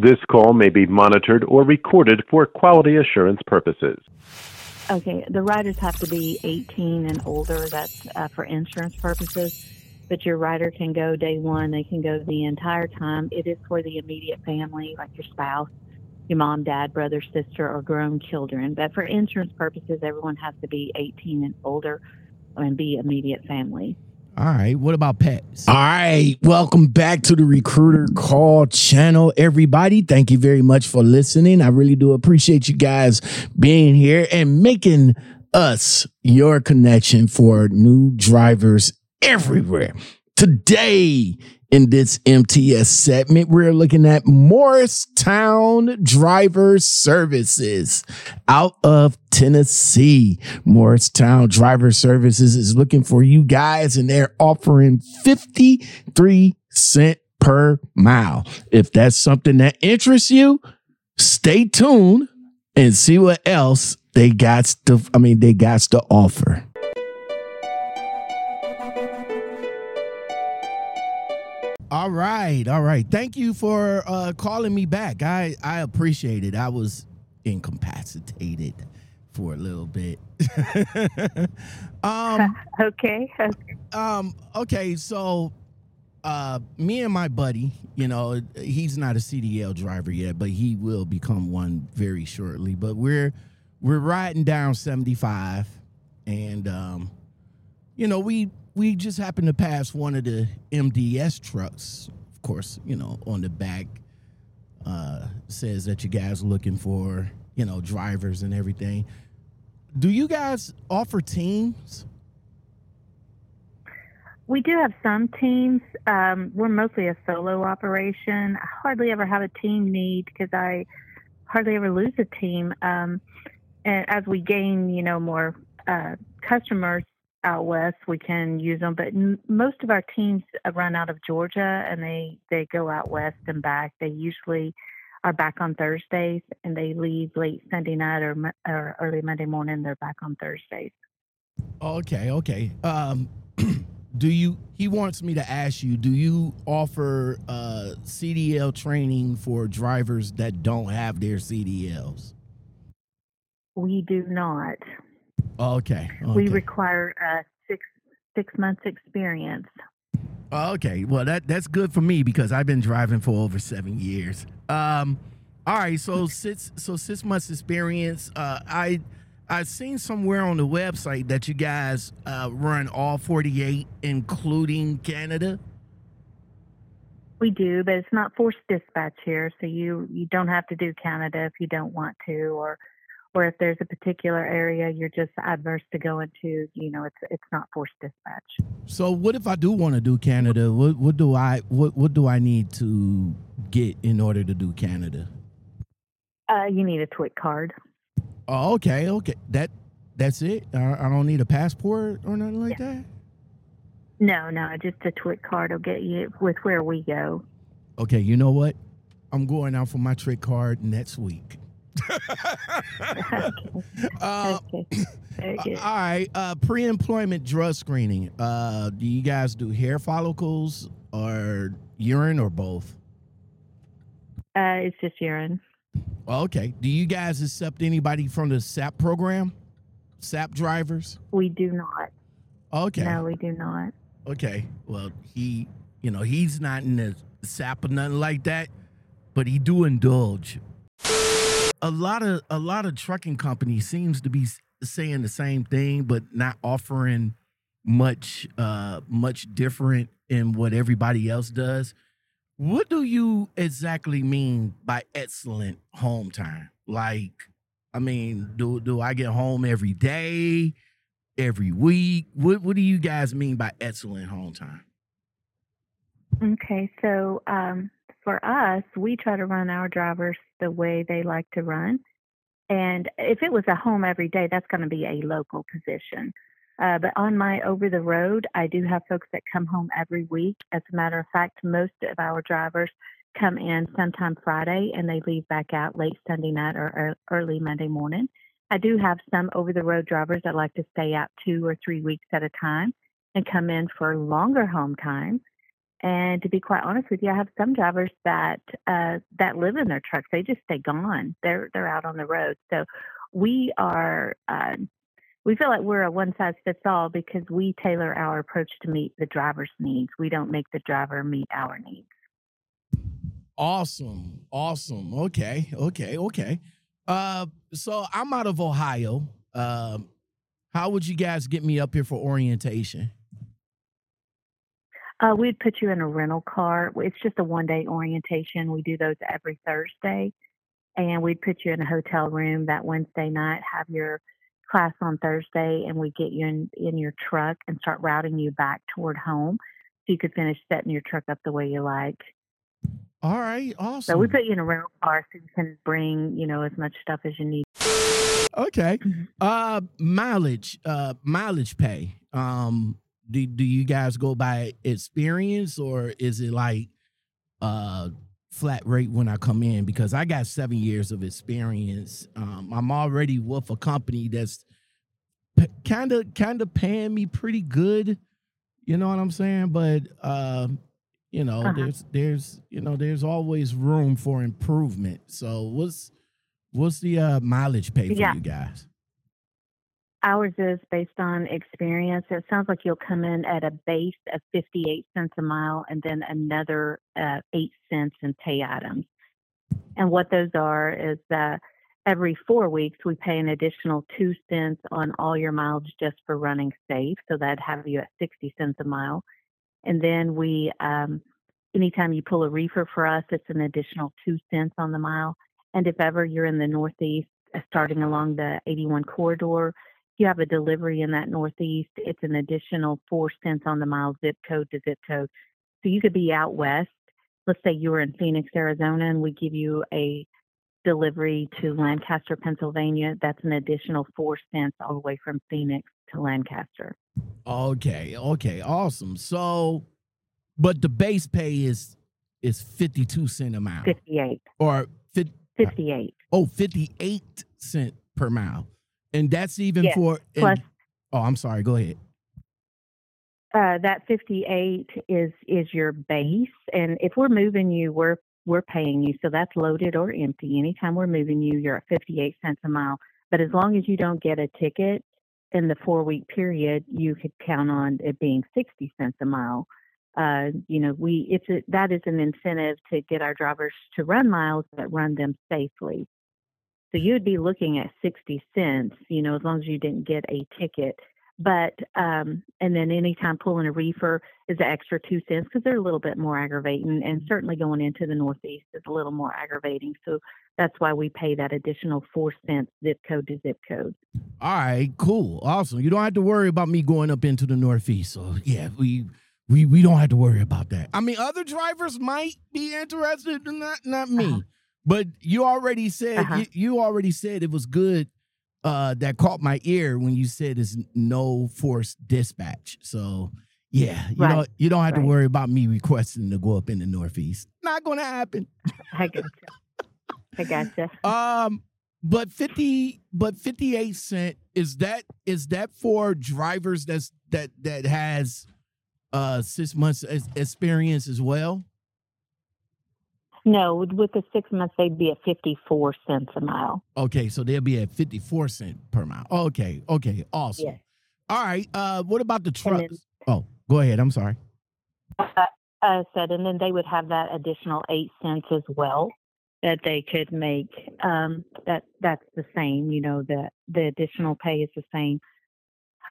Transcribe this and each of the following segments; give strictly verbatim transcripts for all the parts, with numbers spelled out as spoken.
This call may be monitored or recorded for quality assurance purposes. Okay, the riders have to be eighteen and older. That's uh, for insurance purposes. But your rider can go day one. They can go the entire time. It is for the immediate family, like your spouse, your mom, dad, brother, sister, or grown children. But for insurance purposes, everyone has to be eighteen and older and be immediate family. All right. What about pets? All right. Welcome back to the Recruiter Call channel, everybody. Thank you very much for listening. I really do appreciate you guys being here and making us your connection for new drivers everywhere. Today, in this M T S segment, we're looking at Morristown Driver Services out of Tennessee. Morristown Driver Services is looking for you guys, and they're offering fifty-three cents per mile. If that's something that interests you, stay tuned and see what else they got to, I mean, they got to offer. All right. All right. Thank you for uh, calling me back. I, I appreciate it. I was incapacitated for a little bit. um, okay. Um, okay. So uh, me and my buddy, you know, he's not a C D L driver yet, but he will become one very shortly. But we're we're riding down seventy-five and, um, you know, we We just happened to pass one of the M D S trucks, of course, you know, on the back uh, says that you guys are looking for, you know, drivers and everything. Do you guys offer teams? We do have some teams. Um, we're mostly a solo operation. I hardly ever have a team need because I hardly ever lose a team. Um, and as we gain, you know, more uh, customers out west, we can use them, but n- most of our teams run out of Georgia, and they, they go out west and back. They usually are back on Thursdays, and they leave late Sunday night or, or early Monday morning. They're back on Thursdays. Okay, okay. Um, do you? He wants me to ask you, do you offer uh, C D L training for drivers that don't have their C D Ls? We do not. Okay, okay. We require a uh, six six months experience. Okay. Well, that that's good for me because I've been driving for over seven years. Um, all right. So six so six months experience. Uh, I I seen somewhere on the website that you guys uh, run all forty-eight, including Canada. We do, but it's not forced dispatch here, so you you don't have to do Canada if you don't want to, or. Or if there's a particular area you're just adverse to go into, you know, it's it's not forced dispatch. So what if I do want to do Canada? What what do I what what do I need to get in order to do Canada? Uh, you need a T W I C card. Oh, okay, okay. That that's it. I, I don't need a passport or nothing like yeah. that. No, no, just a T W I C card will get you with where we go. Okay, you know what? I'm going out for my T W I C card next week. uh, okay. All right. Uh, pre-employment drug screening. Uh, do you guys do hair follicles or urine or both? Uh, it's just urine. Okay. Do you guys accept anybody from the S A P program? S A P drivers? We do not. Okay. No, we do not. Okay. Well, he, you know, he's not in the S A P or nothing like that, but he do indulge. A lot of a lot of trucking companies seems to be saying the same thing, but not offering much uh, much different in what everybody else does. What do you exactly mean by excellent home time? Like, I mean, do do I get home every day, every week? What what do you guys mean by excellent home time? Okay, so um, for us, we try to run our drivers the way they like to run. And if it was a home every day, that's going to be a local position. Uh, but on my over the road, I do have folks that come home every week. As a matter of fact, most of our drivers come in sometime Friday and they leave back out late Sunday night or early Monday morning. I do have some over the road drivers that like to stay out two or three weeks at a time and come in for longer home time. And to be quite honest with you, I have some drivers that uh, that live in their trucks. They just stay gone. They're they're out on the road. So we are uh, we feel like we're a one size fits all because we tailor our approach to meet the driver's needs. We don't make the driver meet our needs. Awesome, awesome. Okay, okay, okay. Uh, so I'm out of Ohio. Uh, how would you guys get me up here for orientation? Uh, we'd put you in a rental car. It's just a one-day orientation. We do those every Thursday. And we'd put you in a hotel room that Wednesday night, have your class on Thursday, and we'd get you in, in your truck and start routing you back toward home so you could finish setting your truck up the way you like. All right, awesome. So we put you in a rental car so you can bring, you know, as much stuff as you need. Okay. Uh, mileage, uh, mileage pay. Um Do do you guys go by experience, or is it like uh flat rate when I come in? Because I got seven years of experience. Um, I'm already with a company that's kind of kind of paying me pretty good. You know what I'm saying? But uh, you know, uh-huh. there's there's you know there's always room for improvement. So what's what's the uh, mileage pay for yeah. you guys? Ours is based on experience. It sounds like you'll come in at a base of fifty-eight cents a mile and then another uh, eight cents in pay items. And what those are is that every four weeks we pay an additional two cents on all your mileage just for running safe. So that'd have you at sixty cents a mile. And then we, um, anytime you pull a reefer for us, it's an additional two cents on the mile. And if ever you're in the Northeast, uh, starting along the eighty-one corridor, you have a delivery in that Northeast, it's an additional four cents on the mile zip code to zip code. So you could be out west. Let's say you were in Phoenix, Arizona, and we give you a delivery to Lancaster, Pennsylvania. That's an additional four cents all the way from Phoenix to Lancaster. Okay. Okay. Awesome. So, but the base pay is, is fifty-two cents a mile. fifty-eight. Or fi- fifty-eight. Oh, fifty-eight cents per mile. And that's even yes. for plus. And, oh, I'm sorry. Go ahead. Uh, that fifty-eight is is your base, and if we're moving you, we're we're paying you. So that's loaded or empty. Anytime we're moving you, you're at fifty-eight cents a mile. But as long as you don't get a ticket in the four week period, you could count on it being sixty cents a mile. Uh, you know, we it's a, that is an incentive to get our drivers to run miles, but run them safely. So you'd be looking at sixty cents, you know, as long as you didn't get a ticket. But, um, and then anytime pulling a reefer is an extra two cents because they're a little bit more aggravating, and certainly going into the Northeast is a little more aggravating. So that's why we pay that additional four cents zip code to zip code. All right, cool. Awesome. You don't have to worry about me going up into the Northeast. So yeah, we, we, we don't have to worry about that. I mean, other drivers might be interested, not, not me. Uh-huh. But you already said uh-huh. you, you already said it was good. Uh, that caught my ear when you said it's no force dispatch. So yeah, you right. know you don't have right. to worry about me requesting to go up in the Northeast. Not going to happen. I gotcha. I gotcha. Um, but fifty, but fifty-eight cent is that is that for drivers that's that that has uh six months experience as well? No, with the six months, they'd be at fifty-four cents a mile. Okay, so they'll be at fifty-four cents per mile. Okay, okay, awesome. Yes. All right, uh, what about the trucks? Then, oh, go ahead, I'm sorry. I uh, uh, said, and then they would have that additional eight cents as well that they could make. Um, that That's the same, you know, the, the additional pay is the same.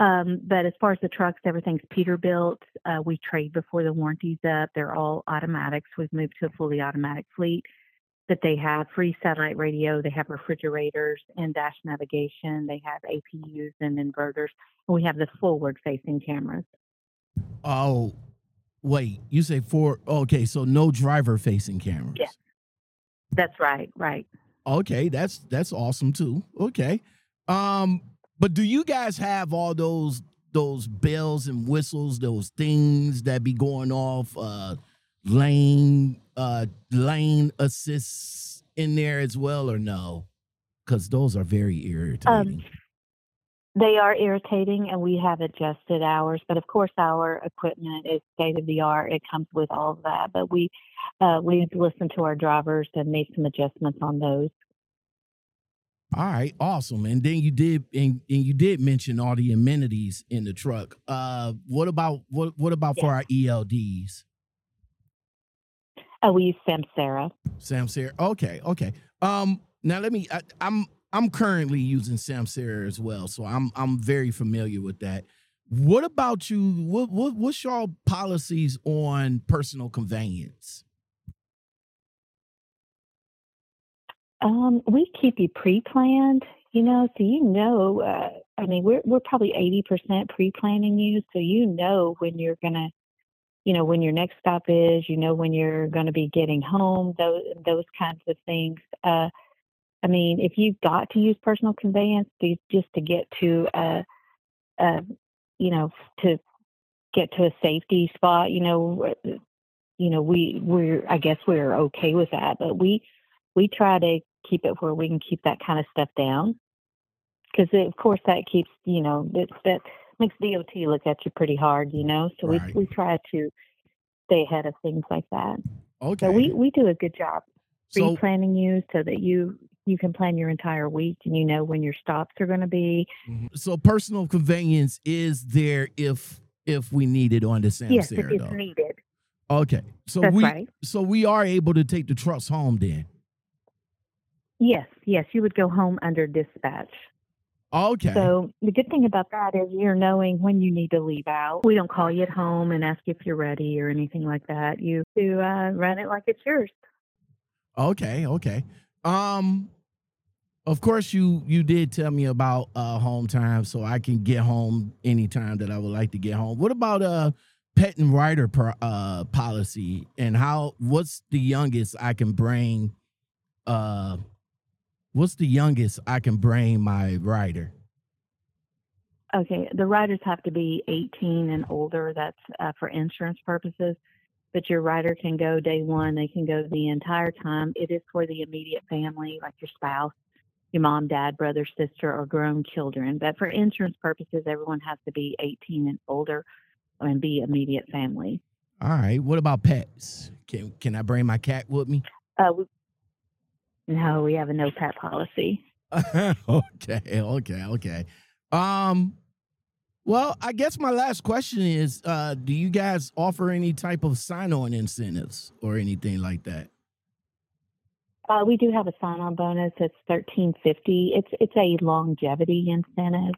Um, but as far as the trucks, everything's Peterbilt. Uh, we trade before the warranty's up. They're all automatics. We've moved to a fully automatic fleet. But they have free satellite radio. They have refrigerators, in-dash navigation. They have A P Us and inverters. And we have the forward-facing cameras. Oh, wait. You say forward. Okay, so no driver-facing cameras. Yes. That's right, right. Okay, that's that's awesome, too. Okay. Um. But do you guys have all those those bells and whistles, those things that be going off, uh, lane uh, lane assists in there as well, or no? Because those are very irritating. Um, They are irritating, and we have adjusted ours. But of course, our equipment is state of the art. It comes with all of that. But we uh, we've listened to our drivers and made some adjustments on those. All right, awesome. And then you did, and, and you did mention all the amenities in the truck. Uh, what about what what about yeah. for our E L Ds? Oh, we use Samsara. Samsara. Okay, okay. Um, now let me. I, I'm. I'm currently using Samsara as well, so I'm I'm very familiar with that. What about you? What what what's your policies on personal conveyance? Um, we keep you pre-planned, you know, so you know. Uh, I mean, we're we're probably eighty percent pre-planning you, so you know when you're gonna, you know, when your next stop is, you know, when you're gonna be getting home, those those kinds of things. Uh, I mean, if you've got to use personal conveyance to, just to get to, uh, uh, you know, to get to a safety spot, you know, you know, we we're I guess we're okay with that, but we we try to keep it where we can keep that kind of stuff down, because of course that keeps you know it, that makes D O T look at you pretty hard, you know. So right. we we try to stay ahead of things like that. Okay, so we we do a good job pre planning so- you so that you. You can plan your entire week, and you know when your stops are going to be. Mm-hmm. So personal conveyance is there if if we need it on the Samsara. Yes, if it's needed. Okay, so That's we right. so we are able to take the trucks home then. Yes, yes, you would go home under dispatch. Okay. So the good thing about that is you're knowing when you need to leave out. We don't call you at home and ask you if you're ready or anything like that. You do uh, run it like it's yours. Okay. Okay. Um. Of course, you, you did tell me about uh, home time, so I can get home anytime that I would like to get home. What about uh, pet and rider per, uh, policy, and how? What's the youngest I can bring? Uh, what's the youngest I can bring my rider? Okay, the riders have to be eighteen and older. That's uh, for insurance purposes. But your rider can go day one. They can go the entire time. It is for the immediate family, like your spouse, your mom, dad, brother, sister, or grown children. But for insurance purposes, everyone has to be eighteen and older and be immediate family. All right. What about pets? Can can I bring my cat with me? Uh, we, no, we have a no pet policy. okay, okay, okay. Um. Well, I guess my last question is, uh, do you guys offer any type of sign-on incentives or anything like that? Uh, we do have a sign-on bonus. It's thirteen fifty. It's it's a longevity incentive,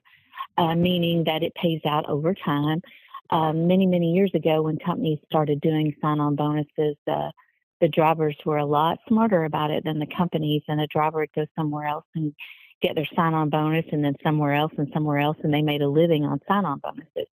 uh, meaning that it pays out over time. Um, many, many years ago when companies started doing sign-on bonuses, uh, the drivers were a lot smarter about it than the companies, and the driver would go somewhere else and get their sign-on bonus, and then somewhere else and somewhere else, and they made a living on sign-on bonuses.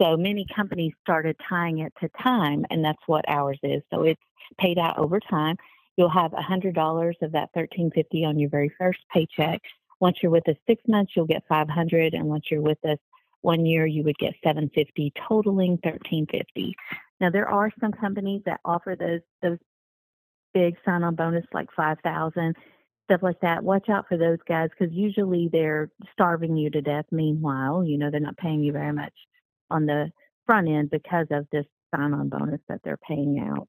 So many companies started tying it to time, and that's what ours is. So it's paid out over time. You'll have one hundred dollars of that thirteen fifty on your very first paycheck. Once you're with us six months, you'll get five hundred dollars, and once you're with us one year, you would get seven hundred fifty dollars, totaling thirteen fifty. Now, there are some companies that offer those those big sign-on bonus, like five thousand dollars. Stuff like that. Watch out for those guys, because usually they're starving you to death. Meanwhile, you know, they're not paying you very much on the front end because of this sign-on bonus that they're paying out.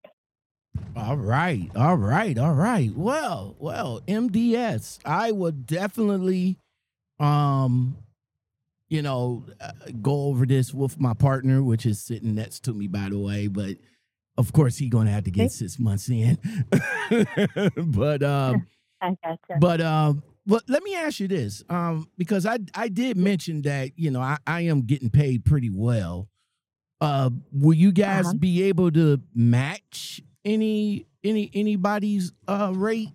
All right. All right. All right. Well, well, M D S, I would definitely, um, you know, go over this with my partner, which is sitting next to me, by the way, but of course he's going to have to get okay. six months in, but, um, I gotcha. But um, but let me ask you this, um, because I I did mention that you know I, I am getting paid pretty well. Uh, will you guys uh-huh. be able to match any any anybody's uh, rate?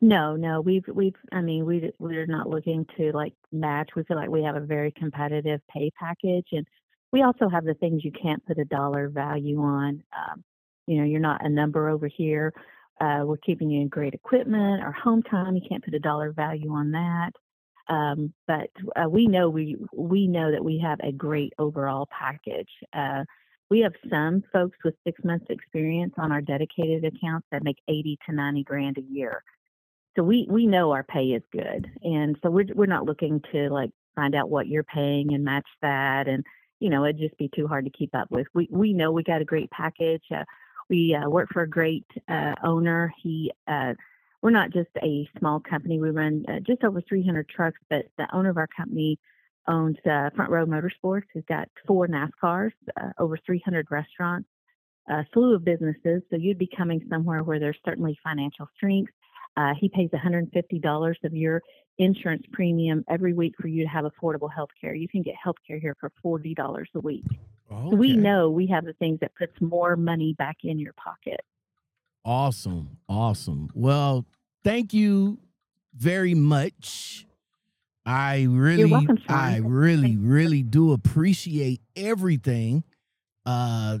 No, no, we've we've I mean we we're not looking to like match. We feel like we have a very competitive pay package, and we also have the things you can't put a dollar value on. Um, you know, you're not a number over here. Uh, we're keeping you in great equipment. Our home time, you can't put a dollar value on that. Um, but uh, we know we we know that we have a great overall package. Uh, we have some folks with six months experience on our dedicated accounts that make eighty to ninety grand a year. So we, we know our pay is good. And so we're we're not looking to like find out what you're paying and match that. And, you know, it'd just be too hard to keep up with. We, we know we got a great package. Uh, we uh, work for a great uh, owner. He, uh, we're not just a small company. We run uh, just over three hundred trucks, but the owner of our company owns uh, Front Row Motorsports. He's got four NASCARs, uh, over three hundred restaurants, a slew of businesses. So you'd be coming somewhere where there's certainly financial strength. Uh, he pays one hundred fifty dollars of your insurance premium every week for you to have affordable health care. You can get health care here for forty dollars a week. Okay. So we know we have the things that puts more money back in your pocket. Awesome. Awesome. Well, thank you very much. I really, You're welcome, Sean. I really, really do appreciate everything. Uh,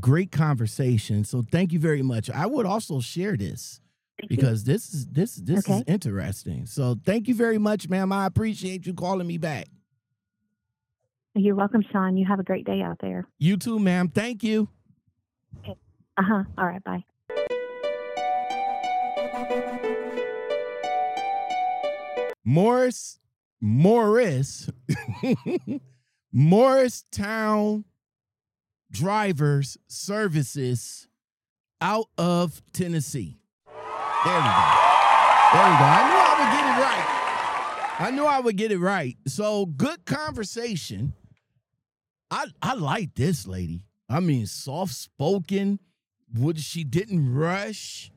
great conversation. So thank you very much. I would also share this. Because this is this this okay. is interesting. So thank you very much, ma'am. I appreciate you calling me back. You're welcome, Sean. You have a great day out there. You too, ma'am. Thank you. Okay. Uh-huh. All right, bye. Morris Morris Morristown Drivers Services out of Tennessee. There we go. There we go. I knew I would get it right. I knew I would get it right. So good conversation. I I like this lady. I mean, soft-spoken. Would she didn't rush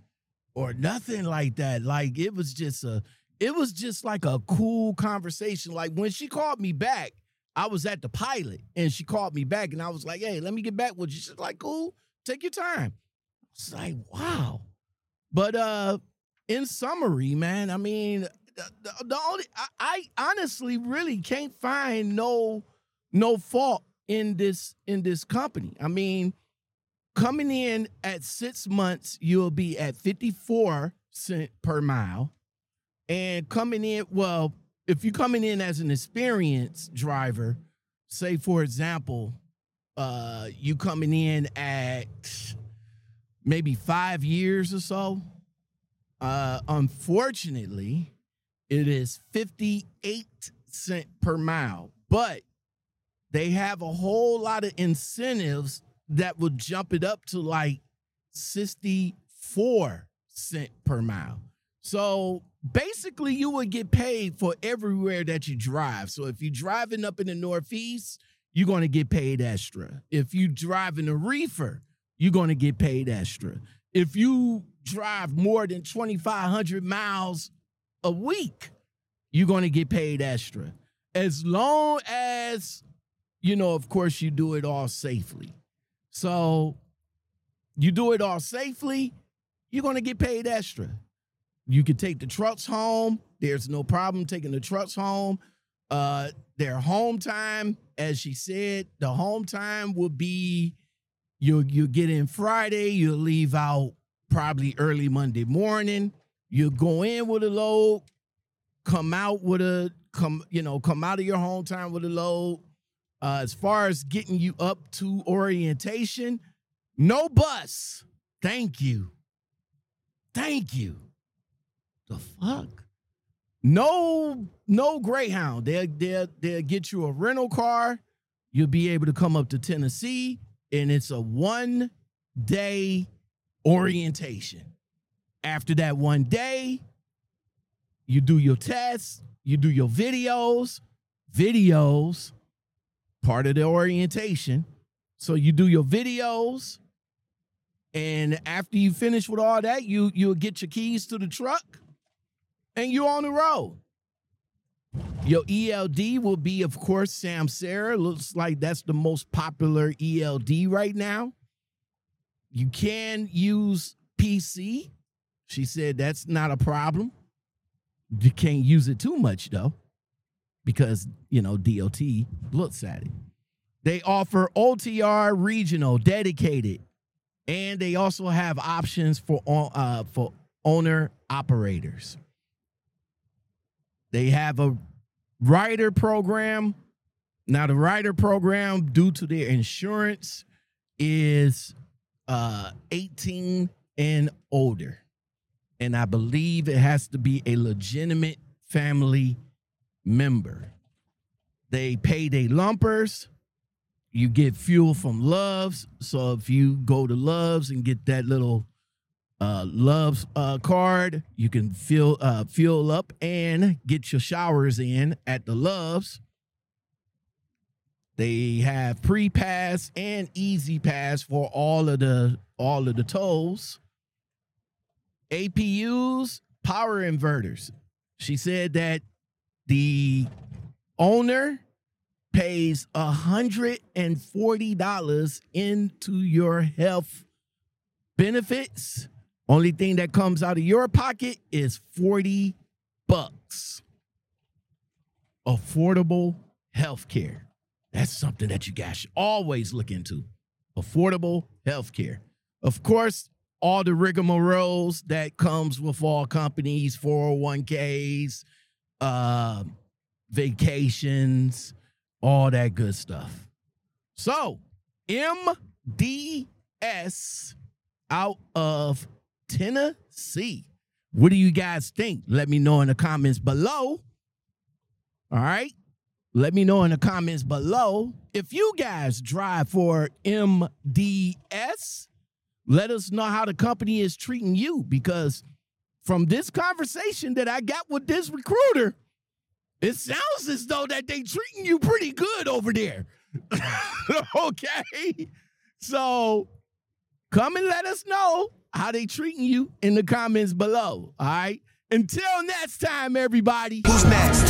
or nothing like that. Like it was just a, it was just like a cool conversation. Like when she called me back, I was at the pilot and she called me back and I was like, hey, let me get back with you. She's like, cool, take your time. I was like, wow. But uh, in summary, man, I mean, the, the only I, I honestly really can't find no no fault in this in this company. I mean, coming in at six months, you'll be at fifty-four cents per mile, and coming in well, if you're coming in as an experienced driver, say for example, uh, you coming in at maybe five years or so. Uh, unfortunately, it is fifty-eight cents per mile, but they have a whole lot of incentives that will jump it up to like sixty-four cents per mile. So basically you would get paid for everywhere that you drive. So if you're driving up in the Northeast, you're going to get paid extra. If you're driving a reefer, you're going to get paid extra. If you drive more than twenty-five hundred miles a week, you're going to get paid extra. As long as, you know, of course, you do it all safely. So you do it all safely, you're going to get paid extra. You can take the trucks home. There's no problem taking the trucks home. Uh, their home time, as she said, the home time will be You'll, you'll get in Friday, you'll leave out probably early Monday morning. You'll go in with a load, come out with a, come you know, come out of your home time with a load. Uh, as far as getting you up to orientation, no bus. Thank you. Thank you. The fuck? No, no Greyhound. They'll, they'll, they'll get you a rental car. You'll be able to come up to Tennessee. And it's a one-day orientation. After that one day, you do your tests, you do your videos. Videos, part of the orientation. So you do your videos. And after you finish with all that, you, you'll get your keys to the truck. And you're on the road. Your E L D will be, of course, Samsara. Looks like that's the most popular E L D right now. You can use P C. She said that's not a problem. You can't use it too much, though, because, you know, D O T looks at it. They offer O T R, regional, dedicated, and they also have options for, uh, for owner operators. They have a rider program. Now, the rider program, due to their insurance, is uh, eighteen and older. and I believe it has to be a legitimate family member. They pay their lumpers. You get fuel from Loves. So if you go to Loves and get that little uh, Loves uh, card, you can fill, uh, fuel up and get your showers in at the Loves. They have PrePass and E Z-Pass for all of the all of the tolls. A P Us, power inverters. She said that the owner pays one hundred forty dollars into your health benefits. Only thing that comes out of your pocket is forty bucks. Affordable health care. That's something that you guys should always look into. Affordable health care. Of course, all the rigmaroles that comes with all companies, four oh one k's, uh, vacations, all that good stuff. So, M D S out of Tennessee. What do you guys think? Let me know in the comments below. All right. Let me know in the comments below if you guys drive for M D S. Let us know how the company is treating you, because from this conversation that I got with this recruiter, it sounds as though that they treating you pretty good over there. Okay? So come and let us know how they treating you in the comments below, all right? Until next time, everybody. Who's next?